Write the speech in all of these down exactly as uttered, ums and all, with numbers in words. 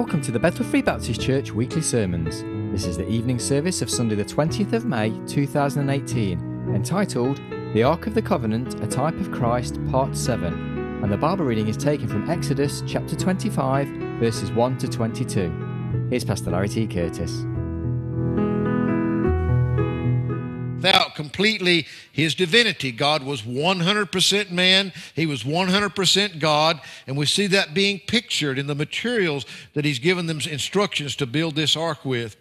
Welcome to the Bethel Free Baptist Church Weekly Sermons. This is the evening service of Sunday the twentieth of May two thousand eighteen, entitled The Ark of the Covenant, A Type of Christ, Part seven, and the Bible reading is taken from Exodus chapter twenty-five, verses one to twenty-two. Here's Pastor Larry T. Curtis. Without completely his divinity, God was one hundred percent man, he was one hundred percent God, and we see that being pictured in the materials that he's given them instructions to build this ark with.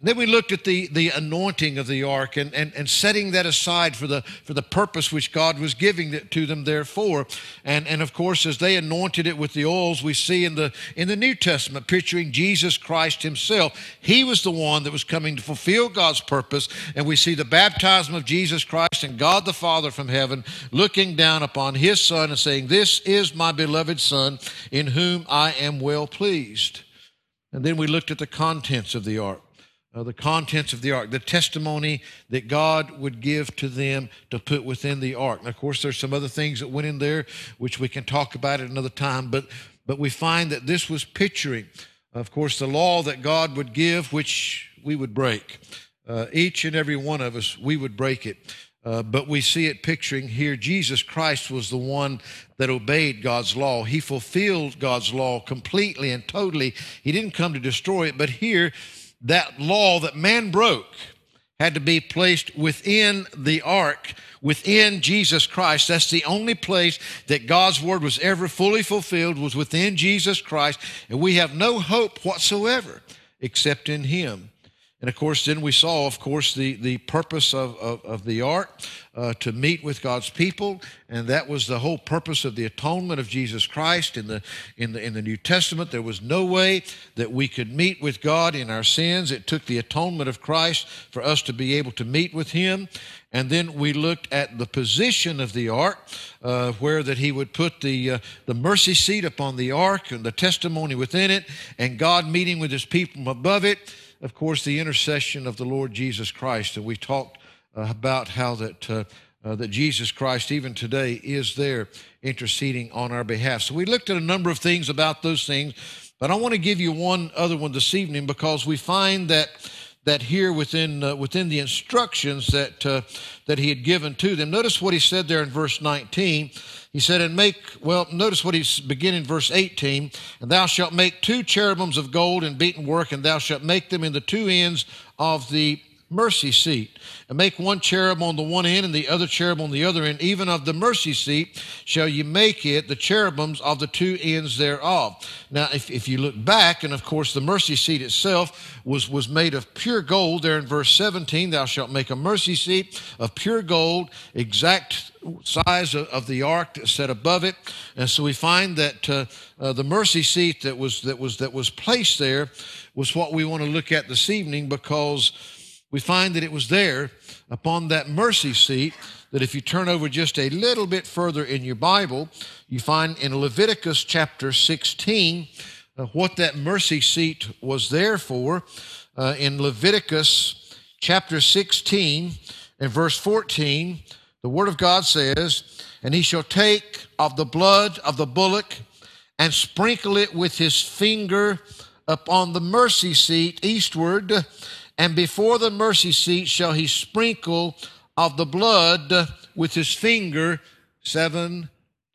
And then we looked at the, the anointing of the ark and, and, and setting that aside for the for the purpose which God was giving it to them therefore. And and of course, as they anointed it with the oils, we see in the in the New Testament, picturing Jesus Christ himself. He was the one that was coming to fulfill God's purpose, and we see the baptism of Jesus Christ and God the Father from heaven looking down upon his Son and saying, "This is my beloved Son, in whom I am well pleased." And then we looked at the contents of the ark. Uh, the contents of the ark, the testimony that God would give to them to put within the ark. And of course, there's some other things that went in there, which we can talk about at another time, but, but we find that this was picturing, of course, the law that God would give, which we would break. Uh, each and every one of us, we would break it. Uh, but we see it picturing here, Jesus Christ was the one that obeyed God's law. He fulfilled God's law completely and totally. He didn't come to destroy it, but here, that law that man broke had to be placed within the ark, within Jesus Christ. That's the only place that God's word was ever fully fulfilled, was within Jesus Christ. And we have no hope whatsoever except in him. And of course, then we saw, of course, the, the purpose of, of, of the ark uh, to meet with God's people, and that was the whole purpose of the atonement of Jesus Christ. In the, in the, in the New Testament, there was no way that we could meet with God in our sins. It took the atonement of Christ for us to be able to meet with him. And then we looked at the position of the ark, uh, where that he would put the uh, the mercy seat upon the ark and the testimony within it, and God meeting with his people above it. Of course, the intercession of the Lord Jesus Christ, and we talked uh, about how that uh, uh, that Jesus Christ, even today, is there interceding on our behalf. So we looked at a number of things about those things, but I want to give you one other one this evening, because we find that that here within uh, within the instructions that uh, that he had given to them. Notice what he said there in verse nineteen. He said, and make, well, notice what he's beginning in verse eighteen, and thou shalt make two cherubims of gold in beaten work, and thou shalt make them in the two ends of the mercy seat. And make one cherub on the one end and the other cherub on the other end, even of the mercy seat shall you make it, the cherubims of the two ends thereof. Now, if, if you look back, and of course the mercy seat itself was, was made of pure gold there in verse seventeen, thou shalt make a mercy seat of pure gold, exact size of, of the ark that's set above it. And so we find that uh, uh, the mercy seat that was, that was, that was placed there was what we want to look at this evening, because we find that it was there upon that mercy seat that if you turn over just a little bit further in your Bible, you find in Leviticus chapter sixteen uh, what that mercy seat was there for. Uh, in Leviticus chapter sixteen and verse fourteen, the Word of God says, and he shall take of the blood of the bullock and sprinkle it with his finger upon the mercy seat eastward, and before the mercy seat shall he sprinkle of the blood with his finger seven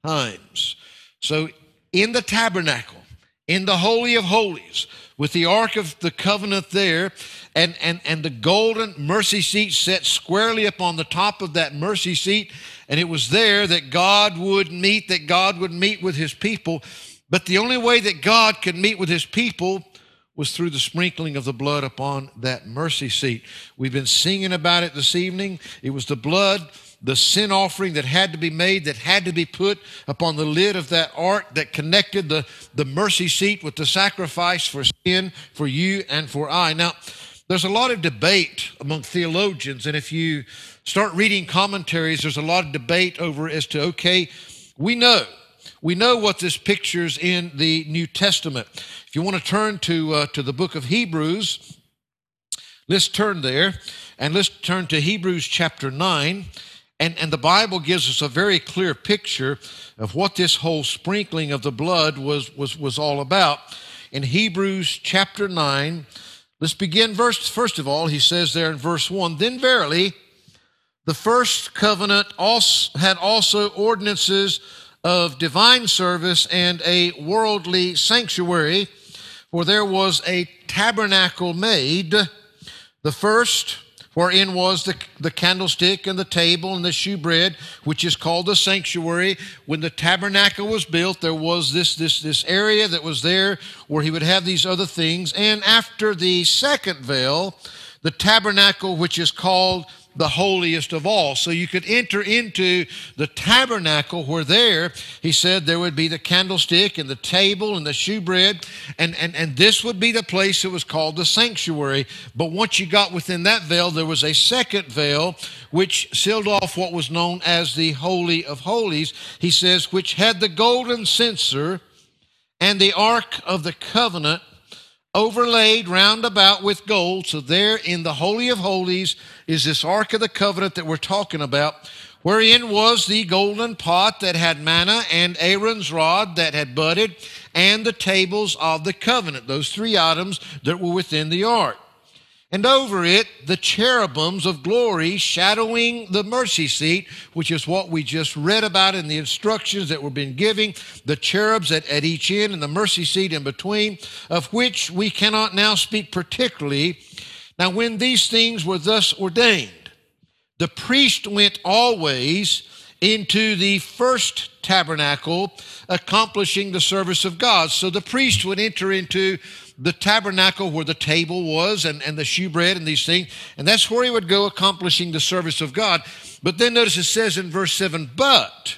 times. So in the tabernacle, in the Holy of Holies, with the Ark of the Covenant there, and, and, and the golden mercy seat set squarely upon the top of that mercy seat, and it was there that God would meet, that God would meet with his people. But the only way that God could meet with his people was through the sprinkling of the blood upon that mercy seat. We've been singing about it this evening. It was the blood, the sin offering that had to be made, that had to be put upon the lid of that ark that connected the, the mercy seat with the sacrifice for sin, for you and for I. Now, there's a lot of debate among theologians, and if you start reading commentaries, there's a lot of debate over as to, okay, we know. We know what this pictures in the New Testament. If you want to turn to uh, to the book of Hebrews, let's turn there, and let's turn to Hebrews chapter nine. And, and the Bible gives us a very clear picture of what this whole sprinkling of the blood was, was, was all about. in Hebrews chapter nine. Let's begin verse, first of all, he says there in verse one, "Then verily the first covenant also had also ordinances of divine service and a worldly sanctuary, for there was a tabernacle made, the first, wherein was the, the candlestick and the table and the shewbread, which is called the sanctuary." When the tabernacle was built, there was this, this, this area that was there where he would have these other things. And after the second veil, the tabernacle, which is called the holiest of all. So you could enter into the tabernacle where there, he said, there would be the candlestick and the table and the shewbread, and, and, and this would be the place that was called the sanctuary. But once you got within that veil, there was a second veil which sealed off what was known as the Holy of Holies, he says, which had the golden censer and the Ark of the Covenant overlaid round about with gold. So there in the Holy of Holies is this Ark of the Covenant that we're talking about, wherein was the golden pot that had manna and Aaron's rod that had budded and the tables of the covenant, those three items that were within the ark. And over it, the cherubims of glory shadowing the mercy seat, which is what we just read about in the instructions that were been giving, the cherubs at, at each end and the mercy seat in between, of which we cannot now speak particularly. Now, when these things were thus ordained, the priest went always into the first tabernacle, accomplishing the service of God. So the priest would enter into the tabernacle where the table was and, and the shewbread and these things, and that's where he would go accomplishing the service of God. But then notice it says in verse seven, "But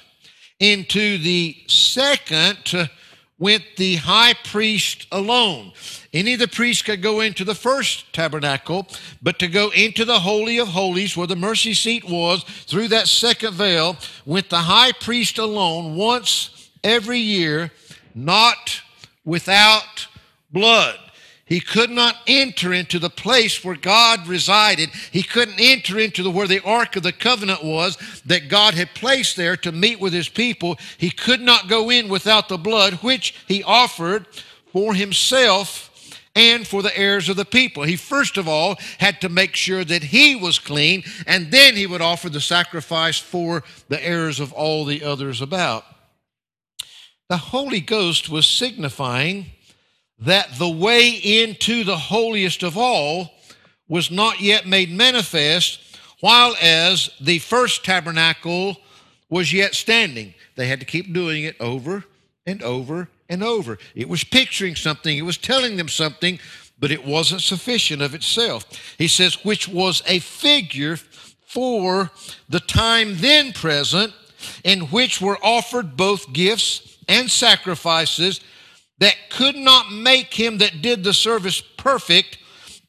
into the second went the high priest alone." Any of the priests could go into the first tabernacle, but to go into the Holy of Holies where the mercy seat was, through that second veil, went the high priest alone once every year, not without blood. He could not enter into the place where God resided. He couldn't enter into the, where the Ark of the Covenant was that God had placed there to meet with his people. He could not go in without the blood, which he offered for himself and for the heirs of the people. He first of all had to make sure that he was clean, and then he would offer the sacrifice for the heirs of all the others about. The Holy Ghost was signifying that the way into the holiest of all was not yet made manifest, while as the first tabernacle was yet standing. They had to keep doing it over and over and over. It was picturing something, it was telling them something, but it wasn't sufficient of itself. He says, which was a figure for the time then present, in which were offered both gifts and sacrifices, that could not make him that did the service perfect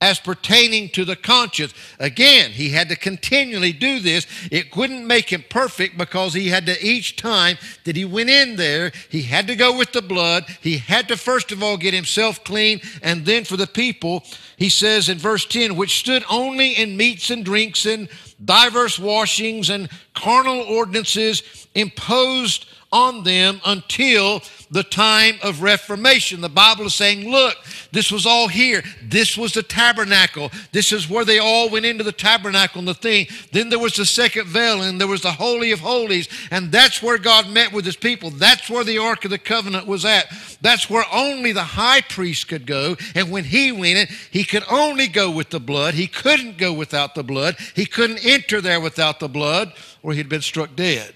as pertaining to the conscience. Again, he had to continually do this. It couldn't make him perfect because he had to, each time that he went in there, he had to go with the blood. He had to first of all get himself clean, and then for the people, he says in verse ten, which stood only in meats and drinks and diverse washings and carnal ordinances imposed on them until the time of Reformation. The Bible is saying, look, this was all here. This was the tabernacle. This is where they all went into the tabernacle and the thing. Then there was the second veil, and there was the Holy of Holies, and that's where God met with his people. That's where the Ark of the Covenant was at. That's where only the high priest could go, and when he went in, he could only go with the blood. He couldn't go without the blood. He couldn't enter there without the blood, or he'd been struck dead.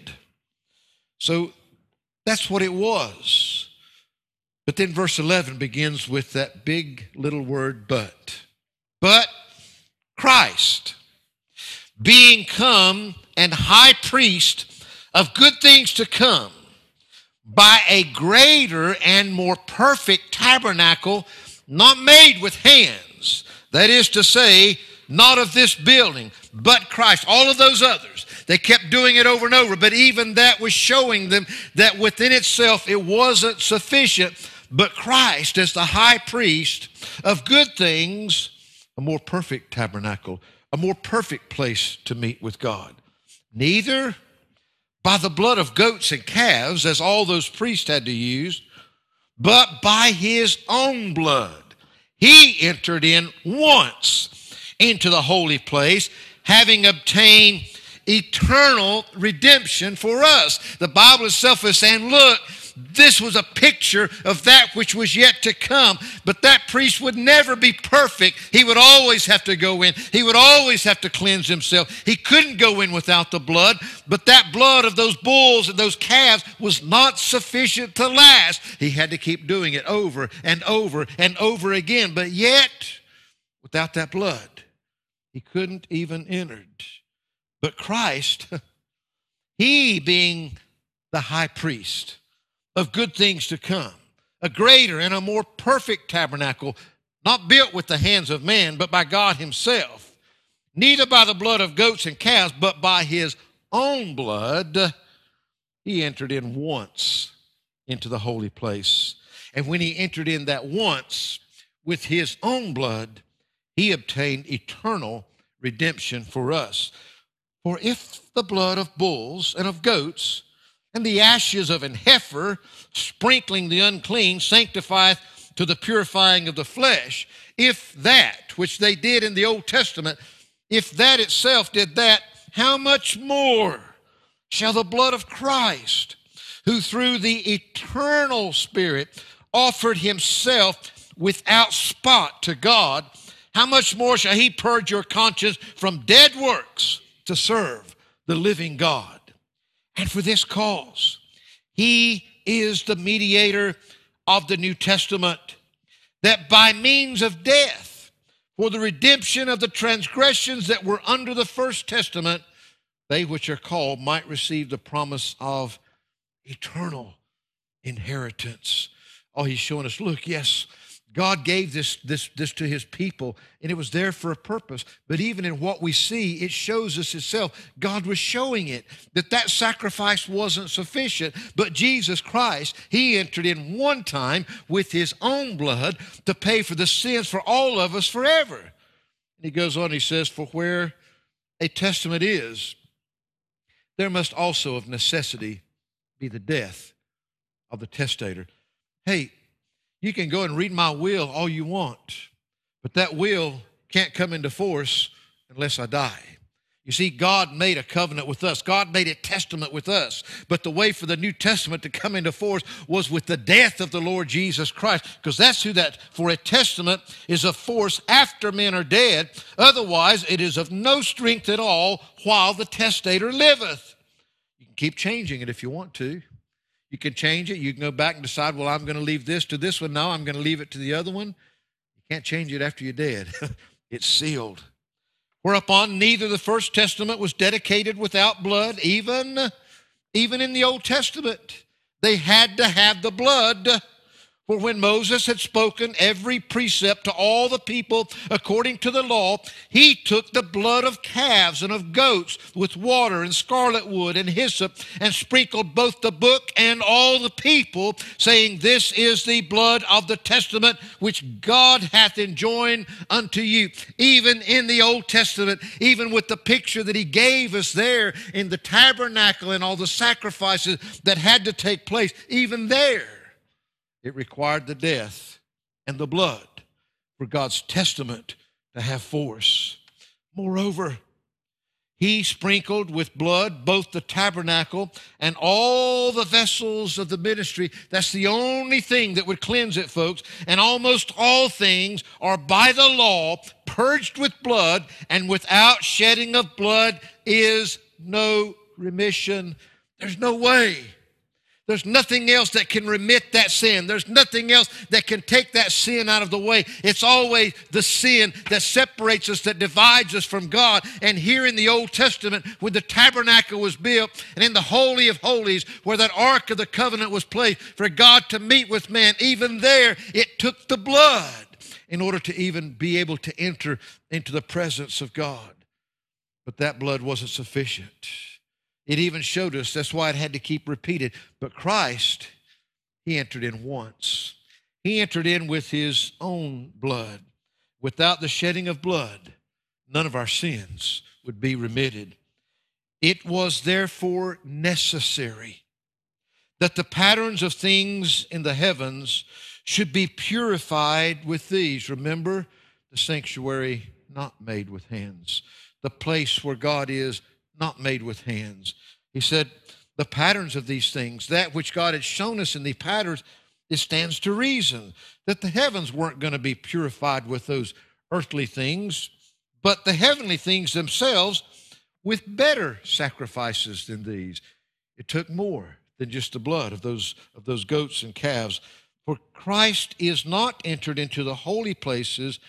So that's what it was. But then verse eleven begins with that big little word, but. But Christ, being come and high priest of good things to come, by a greater and more perfect tabernacle, not made with hands, that is to say, not of this building, but Christ. All of those others, they kept doing it over and over, but even that was showing them that within itself it wasn't sufficient, but Christ as the high priest of good things, a more perfect tabernacle, a more perfect place to meet with God. Neither by the blood of goats and calves, as all those priests had to use, but by his own blood. He entered in once into the holy place, having obtained eternal redemption for us. The Bible itself is saying, look, this was a picture of that which was yet to come. But that priest would never be perfect. He would always have to go in. He would always have to cleanse himself. He couldn't go in without the blood. But that blood of those bulls and those calves was not sufficient to last. He had to keep doing it over and over and over again. But yet, without that blood, he couldn't even enter. But Christ, he being the high priest of good things to come, a greater and a more perfect tabernacle, not built with the hands of man, but by God himself, neither by the blood of goats and calves, but by his own blood, he entered in once into the holy place. And when he entered in that once with his own blood, he obtained eternal redemption for us. For if the blood of bulls and of goats and the ashes of an heifer, sprinkling the unclean, sanctifieth to the purifying of the flesh, if that, which they did in the Old Testament, if that itself did that, how much more shall the blood of Christ, who through the eternal Spirit offered himself without spot to God, how much more shall he purge your conscience from dead works to serve the living God? And for this cause, he is the mediator of the New Testament, that by means of death, for the redemption of the transgressions that were under the first testament, they which are called might receive the promise of eternal inheritance. Oh, he's showing us, look, yes, God gave this, this, this to his people, and it was there for a purpose. But even in what we see, it shows us itself. God was showing it, that that sacrifice wasn't sufficient. But Jesus Christ, he entered in one time with his own blood to pay for the sins for all of us forever. And he goes on, he says, for where a testament is, there must also of necessity be the death of the testator. Hey, you can go and read my will all you want, but that will can't come into force unless I die. You see, God made a covenant with us. God made a testament with us. But the way for the New Testament to come into force was with the death of the Lord Jesus Christ, because that's who that, for a testament is of force after men are dead. Otherwise, it is of no strength at all while the testator liveth. You can keep changing it if you want to. You can change it. You can go back and decide, well, I'm going to leave this to this one. No, I'm going to leave it to the other one. You can't change it after you're dead. It's sealed. Whereupon neither the first testament was dedicated without blood. Even, even in the Old Testament, they had to have the blood. For when Moses had spoken every precept to all the people according to the law, he took the blood of calves and of goats with water and scarlet wood and hyssop, and sprinkled both the book and all the people, saying, this is the blood of the testament which God hath enjoined unto you. Even in the Old Testament, even with the picture that he gave us there in the tabernacle and all the sacrifices that had to take place, even there, it required the death and the blood for God's testament to have force. Moreover, he sprinkled with blood both the tabernacle and all the vessels of the ministry. That's the only thing that would cleanse it, folks. And almost all things are by the law purged with blood, and without shedding of blood is no remission. There's no way. There's nothing else that can remit that sin. There's nothing else that can take that sin out of the way. It's always the sin that separates us, that divides us from God. And here in the Old Testament, when the tabernacle was built, and in the Holy of Holies, where that Ark of the Covenant was placed for God to meet with man, even there it took the blood in order to even be able to enter into the presence of God. But that blood wasn't sufficient. It even showed us, that's why it had to keep repeated. But Christ, he entered in once. He entered in with his own blood. Without the shedding of blood, none of our sins would be remitted. It was therefore necessary that the patterns of things in the heavens should be purified with these. Remember, the sanctuary not made with hands, the place where God is not made with hands. He said, the patterns of these things, that which God had shown us in the patterns, it stands to reason that the heavens weren't going to be purified with those earthly things, but the heavenly things themselves with better sacrifices than these. It took more than just the blood of those, of those goats and calves. For Christ is not entered into the holy places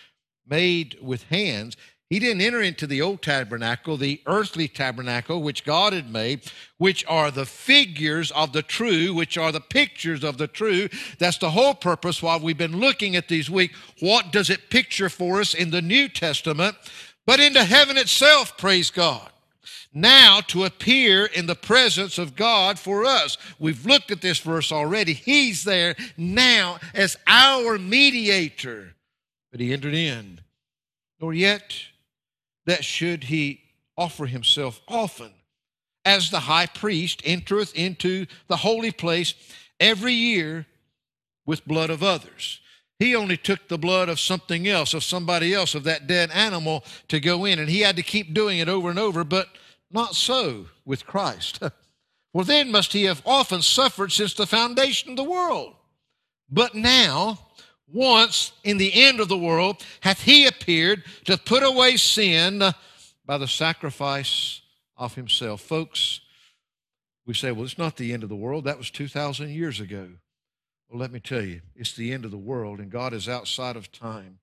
made with hands. He didn't enter into the old tabernacle, the earthly tabernacle, which God had made, which are the figures of the true, which are the pictures of the true. That's the whole purpose why we've been looking at these weeks. What does it picture for us in the New Testament? But into heaven itself, praise God. Now to appear in the presence of God for us. We've looked at this verse already. He's there now as our mediator. But he entered in. Nor yet that should he offer himself often, as the high priest entereth into the holy place every year with blood of others. He only took the blood of something else, of somebody else, of that dead animal to go in, and he had to keep doing it over and over, but not so with Christ. For then must he have often suffered since the foundation of the world. But now, once in the end of the world, hath he appeared to put away sin by the sacrifice of himself. Folks, we say, well, it's not the end of the world. That was two thousand years ago. Well, let me tell you, it's the end of the world, and God is outside of time,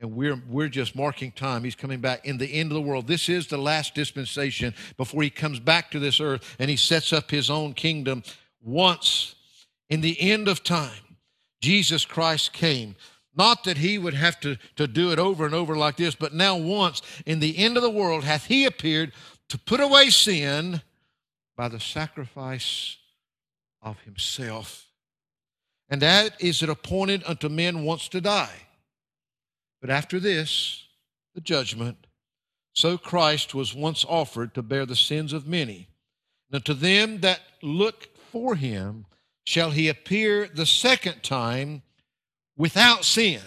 and we're we're just marking time. He's coming back in the end of the world. This is the last dispensation before he comes back to this earth, and he sets up his own kingdom. Once in the end of time, Jesus Christ came, not that he would have to, to do it over and over like this, but now once in the end of the world hath he appeared to put away sin by the sacrifice of himself. And that is it appointed unto men once to die. But after this, the judgment, so Christ was once offered to bear the sins of many. Now to them that look for him shall he appear the second time without sin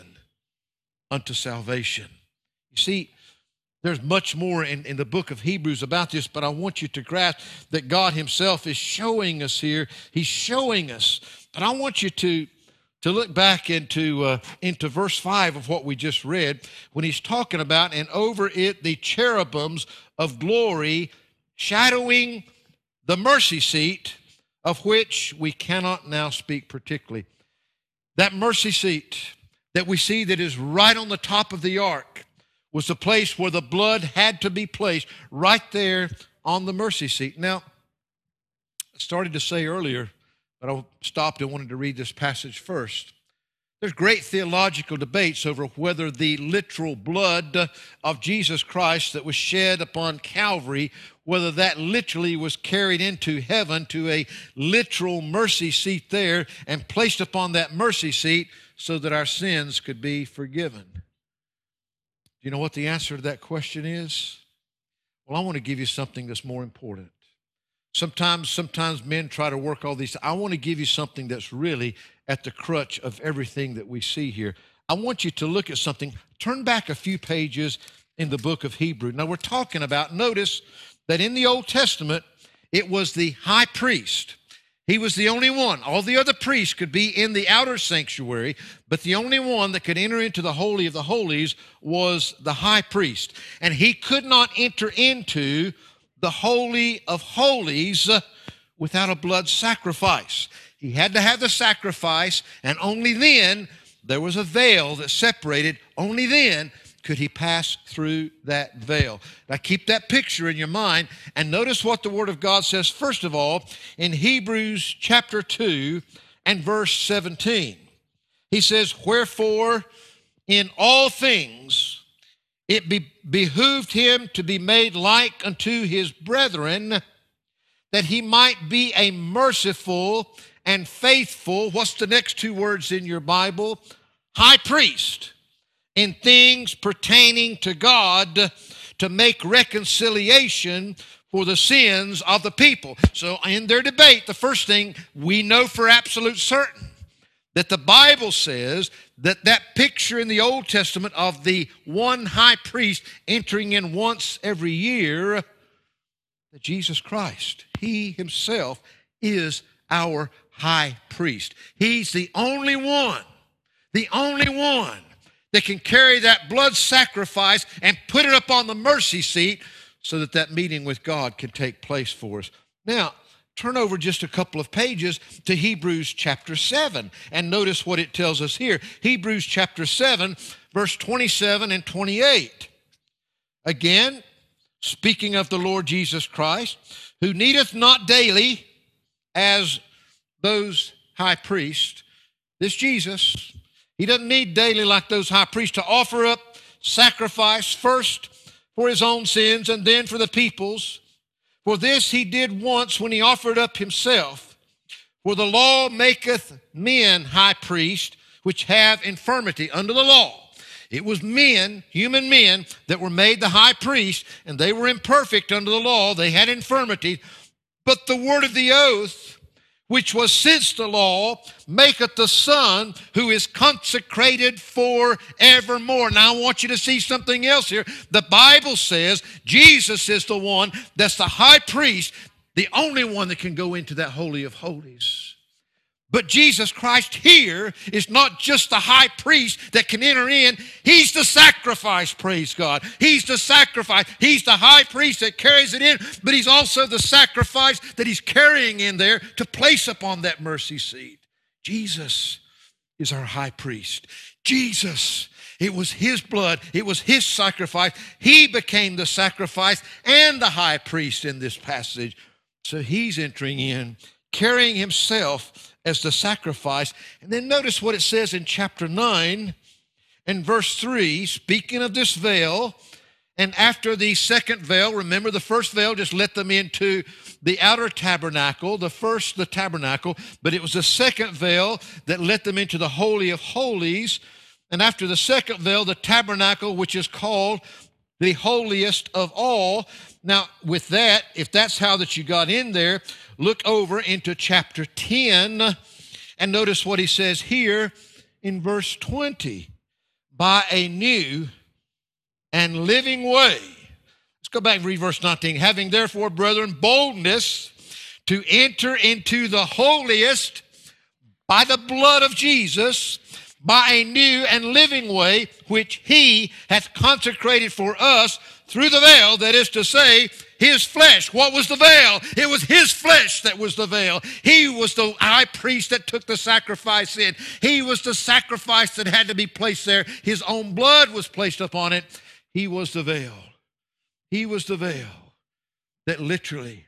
unto salvation. You see, there's much more in, in the book of Hebrews about this, but I want you to grasp that God himself is showing us here. He's showing us. But I want you to, to look back into, uh, into verse five of what we just read when he's talking about, and over it the cherubims of glory shadowing the mercy seat, of which we cannot now speak particularly. That mercy seat that we see that is right on the top of the ark was the place where the blood had to be placed, right there on the mercy seat. Now, I started to say earlier, but I stopped and wanted to read this passage first. There's great theological debates over whether the literal blood of Jesus Christ that was shed upon Calvary, whether that literally was carried into heaven to a literal mercy seat there and placed upon that mercy seat so that our sins could be forgiven. Do you know what the answer to that question is? Well, I want to give you something that's more important. Sometimes, sometimes men try to work all these. I want to give you something that's really at the crutch of everything that we see here. I want you to look at something. Turn back a few pages in the book of Hebrews. Now, we're talking about, notice that in the Old Testament, it was the high priest. He was the only one. All the other priests could be in the outer sanctuary, but the only one that could enter into the Holy of the Holies was the high priest. And he could not enter into the Holy of Holies without a blood sacrifice. He had to have the sacrifice, and only then, there was a veil that separated, only then could he pass through that veil. Now keep that picture in your mind, and notice what the Word of God says, first of all, in Hebrews chapter two and verse seventeen. He says, wherefore in all things it be- behooved him to be made like unto his brethren, that he might be a merciful and faithful, what's the next two words in your Bible? High priest, in things pertaining to God, to make reconciliation for the sins of the people. So in their debate, the first thing we know for absolute certain that the Bible says that that picture in the Old Testament of the one high priest entering in once every year, that Jesus Christ, he himself is our high priest. He's the only one, the only one that can carry that blood sacrifice and put it up on the mercy seat so that that meeting with God can take place for us. Now, turn over just a couple of pages to Hebrews chapter seven, and notice what it tells us here. Hebrews chapter seven, verse twenty-seven and twenty-eight. Again, speaking of the Lord Jesus Christ, who needeth not daily as those high priests, this Jesus, he doesn't need daily like those high priests to offer up sacrifice first for his own sins and then for the people's. For this he did once when he offered up himself. For the law maketh men high priest, which have infirmity under the law. It was men, human men, that were made the high priest, and they were imperfect under the law. They had infirmity. But the word of the oath, which was since the law, maketh the Son, who is consecrated for evermore. Now I want you to see something else here. The Bible says Jesus is the one that's the high priest, the only one that can go into that holy of holies. But Jesus Christ here is not just the high priest that can enter in. He's the sacrifice, praise God. He's the sacrifice. He's the high priest that carries it in, but he's also the sacrifice that he's carrying in there to place upon that mercy seat. Jesus is our high priest. Jesus, it was his blood. It was his sacrifice. He became the sacrifice and the high priest in this passage. So he's entering in, carrying himself as the sacrifice. And then notice what it says in chapter nine and verse three, speaking of this veil, and after the second veil, remember the first veil just let them into the outer tabernacle, the first the tabernacle, but it was the second veil that let them into the Holy of Holies, and after the second veil, the tabernacle, which is called the holiest of all. Now, with that, if that's how that you got in there, look over into chapter ten and notice what he says here in verse twenty, by a new and living way. Let's go back and read verse nineteen. Having therefore, brethren, boldness to enter into the holiest by the blood of Jesus, by a new and living way, which he hath consecrated for us through the veil, that is to say, his flesh. What was the veil? It was his flesh that was the veil. He was the high priest that took the sacrifice in. He was the sacrifice that had to be placed there. His own blood was placed upon it. He was the veil. He was the veil that literally,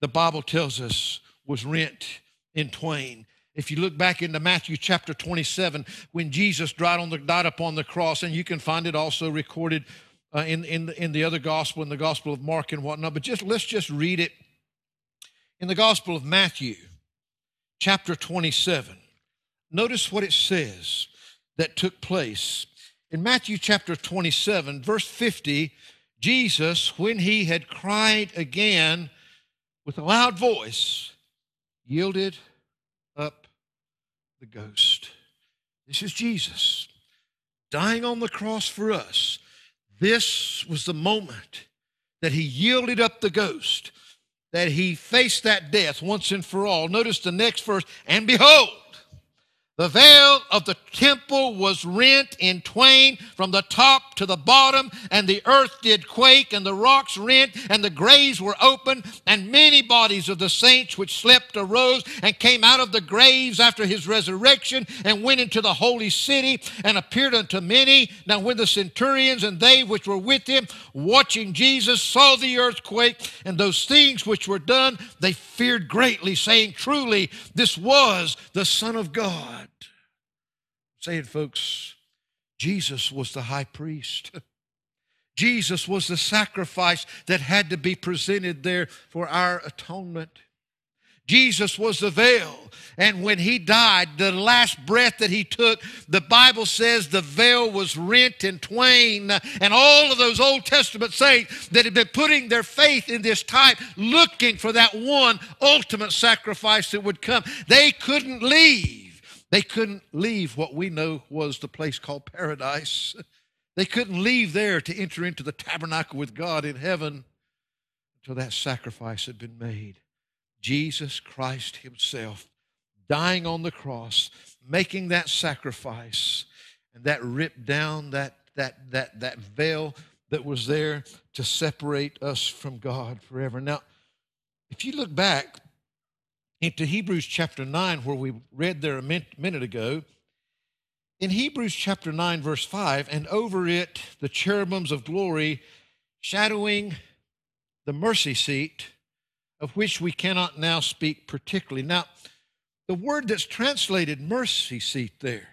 the Bible tells us, was rent in twain. If you look back into Matthew chapter twenty-seven, when Jesus died, on the, died upon the cross, and you can find it also recorded Uh, in, in, in the other gospel, in the gospel of Mark and whatnot, but just let's just read it in the gospel of Matthew, chapter twenty-seven. Notice what it says that took place. In Matthew chapter twenty-seven, verse fifty, Jesus, when he had cried again with a loud voice, yielded up the ghost. This is Jesus dying on the cross for us. This was the moment that he yielded up the ghost, that he faced that death once and for all. Notice the next verse, and behold, the veil of the temple was rent in twain from the top to the bottom, and the earth did quake, and the rocks rent, and the graves were opened, and many bodies of the saints which slept arose and came out of the graves after his resurrection, and went into the holy city, and appeared unto many. Now when the centurions and they which were with him, watching Jesus, saw the earthquake and those things which were done, they feared greatly, saying, truly, this was the Son of God. Saying, folks, Jesus was the high priest. Jesus was the sacrifice that had to be presented there for our atonement. Jesus was the veil. And when he died, the last breath that he took, the Bible says the veil was rent in twain. And all of those Old Testament saints that had been putting their faith in this type, looking for that one ultimate sacrifice that would come, they couldn't leave. They couldn't leave what we know was the place called paradise. They couldn't leave there to enter into the tabernacle with God in heaven until that sacrifice had been made. Jesus Christ himself, dying on the cross, making that sacrifice, and that ripped down that, that, that, that veil that was there to separate us from God forever. Now, if you look back into Hebrews chapter nine, where we read there a minute ago, in Hebrews chapter nine, verse five, and over it the cherubims of glory shadowing the mercy seat, of which we cannot now speak particularly. Now, the word that's translated mercy seat there,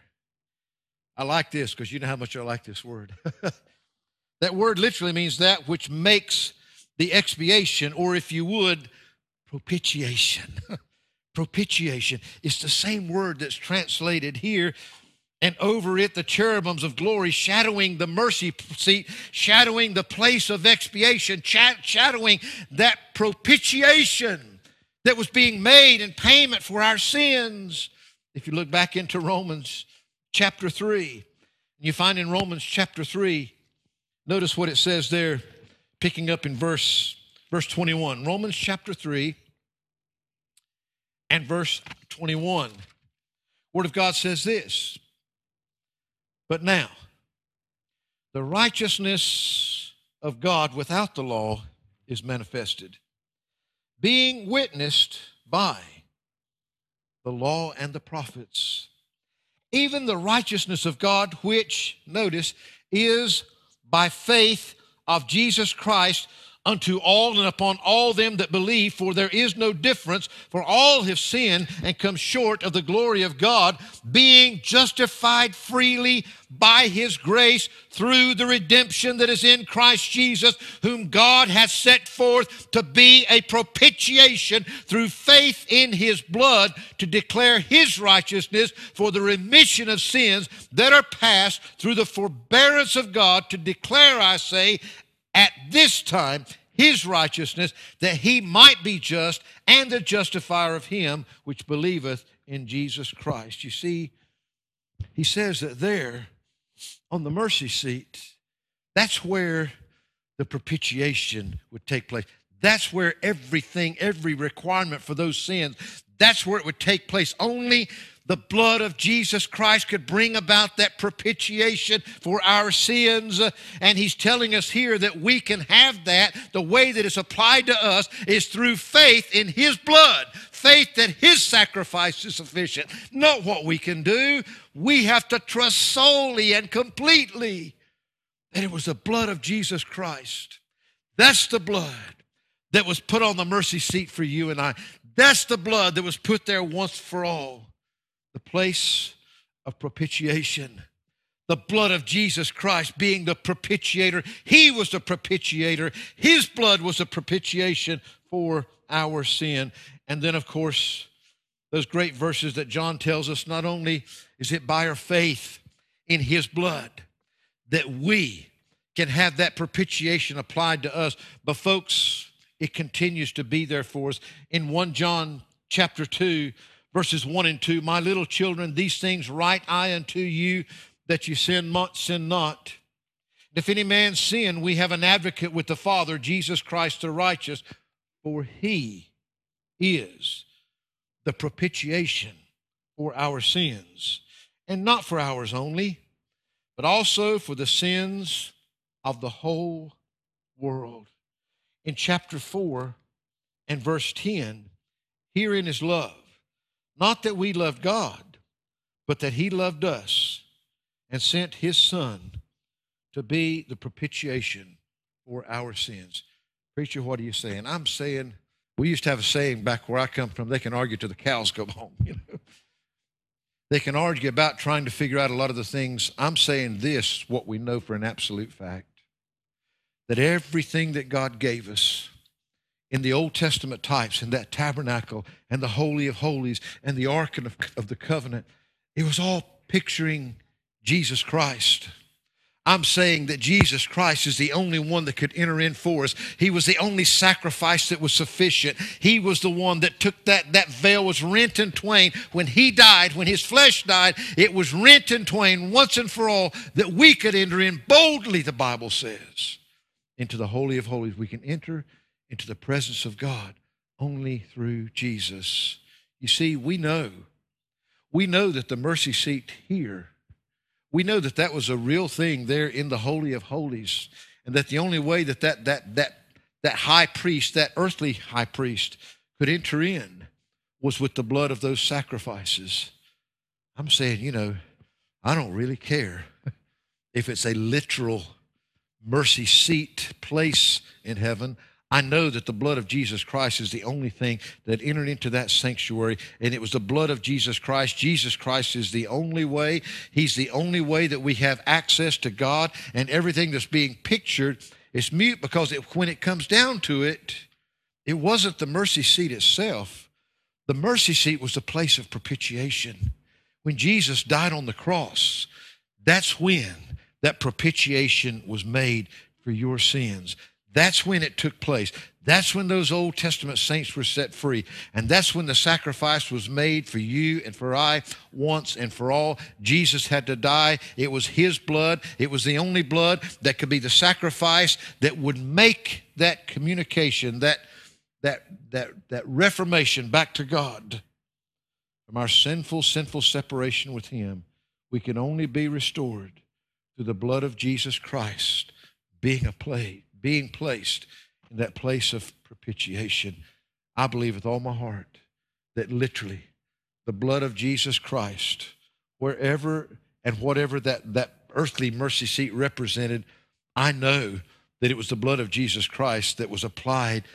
I like this because you know how much I like this word. That word literally means that which makes the expiation, or if you would, propitiation. Propitiation. It's the same word that's translated here. And over it, the cherubims of glory shadowing the mercy seat, shadowing the place of expiation, shadowing that propitiation that was being made in payment for our sins. If you look back into Romans chapter three, you find in Romans chapter three, notice what it says there, picking up in verse, verse twenty-one. Romans chapter three and verse twenty-one. Word of God says this, "But now, the righteousness of God without the law is manifested, being witnessed by the law and the prophets, even the righteousness of God, which," notice, "is by faith of Jesus Christ unto all and upon all them that believe, for there is no difference, for all have sinned and come short of the glory of God, being justified freely by his grace through the redemption that is in Christ Jesus, whom God hath set forth to be a propitiation through faith in his blood, to declare his righteousness for the remission of sins that are past through the forbearance of God, to declare, I say, at this time his righteousness, that he might be just and the justifier of him which believeth in Jesus Christ." You see, he says that there on the mercy seat, that's where the propitiation would take place. That's where everything, every requirement for those sins, that's where it would take place. Only the blood of Jesus Christ could bring about that propitiation for our sins. And he's telling us here that we can have that. The way that it's applied to us is through faith in his blood, faith that his sacrifice is sufficient, not what we can do. We have to trust solely and completely that it was the blood of Jesus Christ. That's the blood that was put on the mercy seat for you and I. That's the blood that was put there once for all. The place of propitiation, the blood of Jesus Christ being the propitiator. He was the propitiator. His blood was the propitiation for our sin. And then, of course, those great verses that John tells us, not only is it by our faith in his blood that we can have that propitiation applied to us, but folks, it continues to be there for us. In First John chapter two, verses one and two, "My little children, these things write I unto you, that you sin not, sin not. If any man sin, we have an advocate with the Father, Jesus Christ the righteous, for he is the propitiation for our sins, and not for ours only, but also for the sins of the whole world." In chapter four and verse ten, "Herein is love, not that we loved God, but that he loved us and sent his Son to be the propitiation for our sins." Preacher, what are you saying? I'm saying, we used to have a saying back where I come from, they can argue till the cows come home. You know? They can argue about trying to figure out a lot of the things. I'm saying this, what we know for an absolute fact, that everything that God gave us in the Old Testament types, in that tabernacle and the Holy of Holies and the Ark of the Covenant, it was all picturing Jesus Christ. I'm saying that Jesus Christ is the only one that could enter in for us. He was the only sacrifice that was sufficient. He was the one that took that, that veil was rent in twain. When he died, when his flesh died, it was rent in twain once and for all that we could enter in boldly, the Bible says, into the Holy of Holies. We can enter into the presence of God only through Jesus. You see, we know. We know that the mercy seat here, we know that that was a real thing there in the Holy of Holies, and that the only way that that, that, that, that high priest, that earthly high priest, could enter in was with the blood of those sacrifices. I'm saying, you know, I don't really care if it's a literal mercy seat place in heaven. I know that the blood of Jesus Christ is the only thing that entered into that sanctuary, and it was the blood of Jesus Christ. Jesus Christ is the only way. He's the only way that we have access to God, and everything that's being pictured is mute because it, when it comes down to it, it wasn't the mercy seat itself. The mercy seat was the place of propitiation. When Jesus died on the cross, that's when that propitiation was made for your sins. That's when it took place. That's when those Old Testament saints were set free. And that's when the sacrifice was made for you and for I once and for all. Jesus had to die. It was his blood. It was the only blood that could be the sacrifice that would make that communication, that, that, that, that reformation back to God. From our sinful, sinful separation with him, we can only be restored through the blood of Jesus Christ being applied. being placed in that place of propitiation. I believe with all my heart that literally the blood of Jesus Christ, wherever and whatever that, that earthly mercy seat represented, I know that it was the blood of Jesus Christ that was applied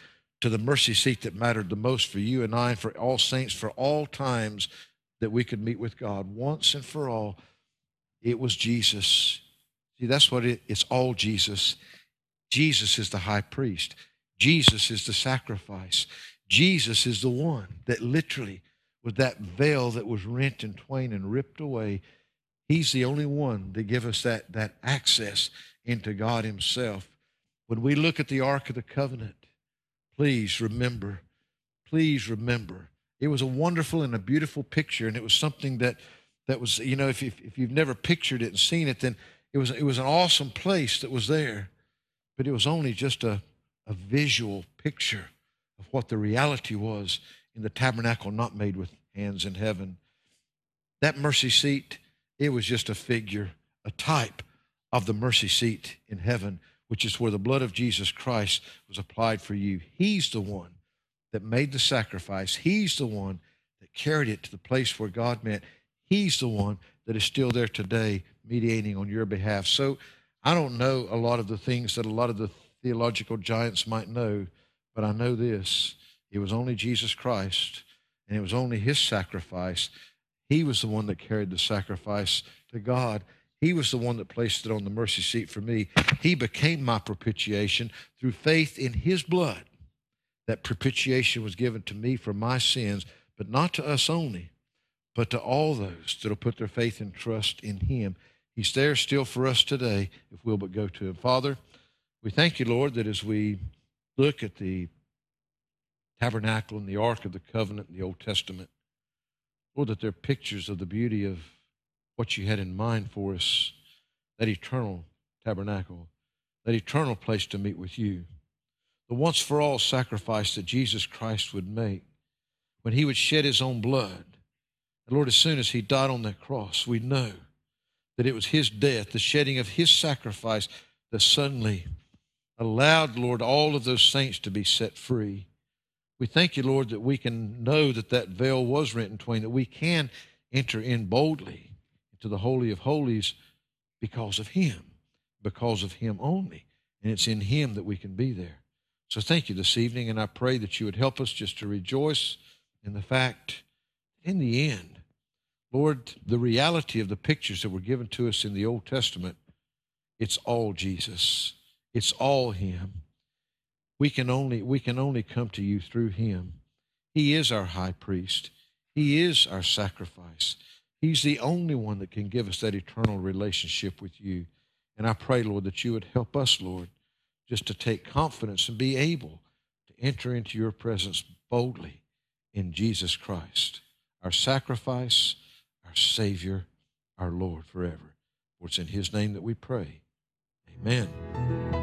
to the mercy seat that mattered the most for you and I, and for all saints, for all times that we could meet with God. Once and for all, it was Jesus. See, that's what it, it's all Jesus. Jesus is the high priest. Jesus is the sacrifice. Jesus is the one that literally, with that veil that was rent in twain and ripped away, he's the only one that gives us that, that access into God himself. When we look at the Ark of the Covenant, please remember, please remember, it was a wonderful and a beautiful picture, and it was something that, that was, you know, if, if, if you've never pictured it and seen it, then it was, it was an awesome place that was there. But it was only just a, a visual picture of what the reality was in the tabernacle not made with hands in heaven. That mercy seat, it was just a figure, a type of the mercy seat in heaven, which is where the blood of Jesus Christ was applied for you. He's the one that made the sacrifice. He's the one that carried it to the place where God meant. He's the one that is still there today mediating on your behalf. So, I don't know a lot of the things that a lot of the theological giants might know, but I know this. It was only Jesus Christ, and it was only his sacrifice. He was the one that carried the sacrifice to God. He was the one that placed it on the mercy seat for me. He became my propitiation through faith in his blood. That propitiation was given to me for my sins, but not to us only, but to all those that will put their faith and trust in him. He's there still for us today, if we'll but go to him. Father, we thank you, Lord, that as we look at the tabernacle and the Ark of the Covenant in the Old Testament, Lord, that they're pictures of the beauty of what you had in mind for us, that eternal tabernacle, that eternal place to meet with you, the once-for-all sacrifice that Jesus Christ would make when he would shed his own blood. And Lord, as soon as he died on that cross, we know that it was his death, the shedding of his sacrifice, that suddenly allowed, Lord, all of those saints to be set free. We thank you, Lord, that we can know that that veil was rent in twain, that we can enter in boldly into the Holy of Holies because of him, because of him only. And it's in him that we can be there. So thank you this evening, and I pray that you would help us just to rejoice in the fact, in the end, Lord, the reality of the pictures that were given to us in the Old Testament, it's all Jesus. It's all him. We can only we can only come to you through him. He is our high priest. He is our sacrifice. He's the only one that can give us that eternal relationship with you. And I pray, Lord, that you would help us, Lord, just to take confidence and be able to enter into your presence boldly in Jesus Christ, our sacrifice, our Savior, our Lord forever. For it's in his name that we pray. Amen.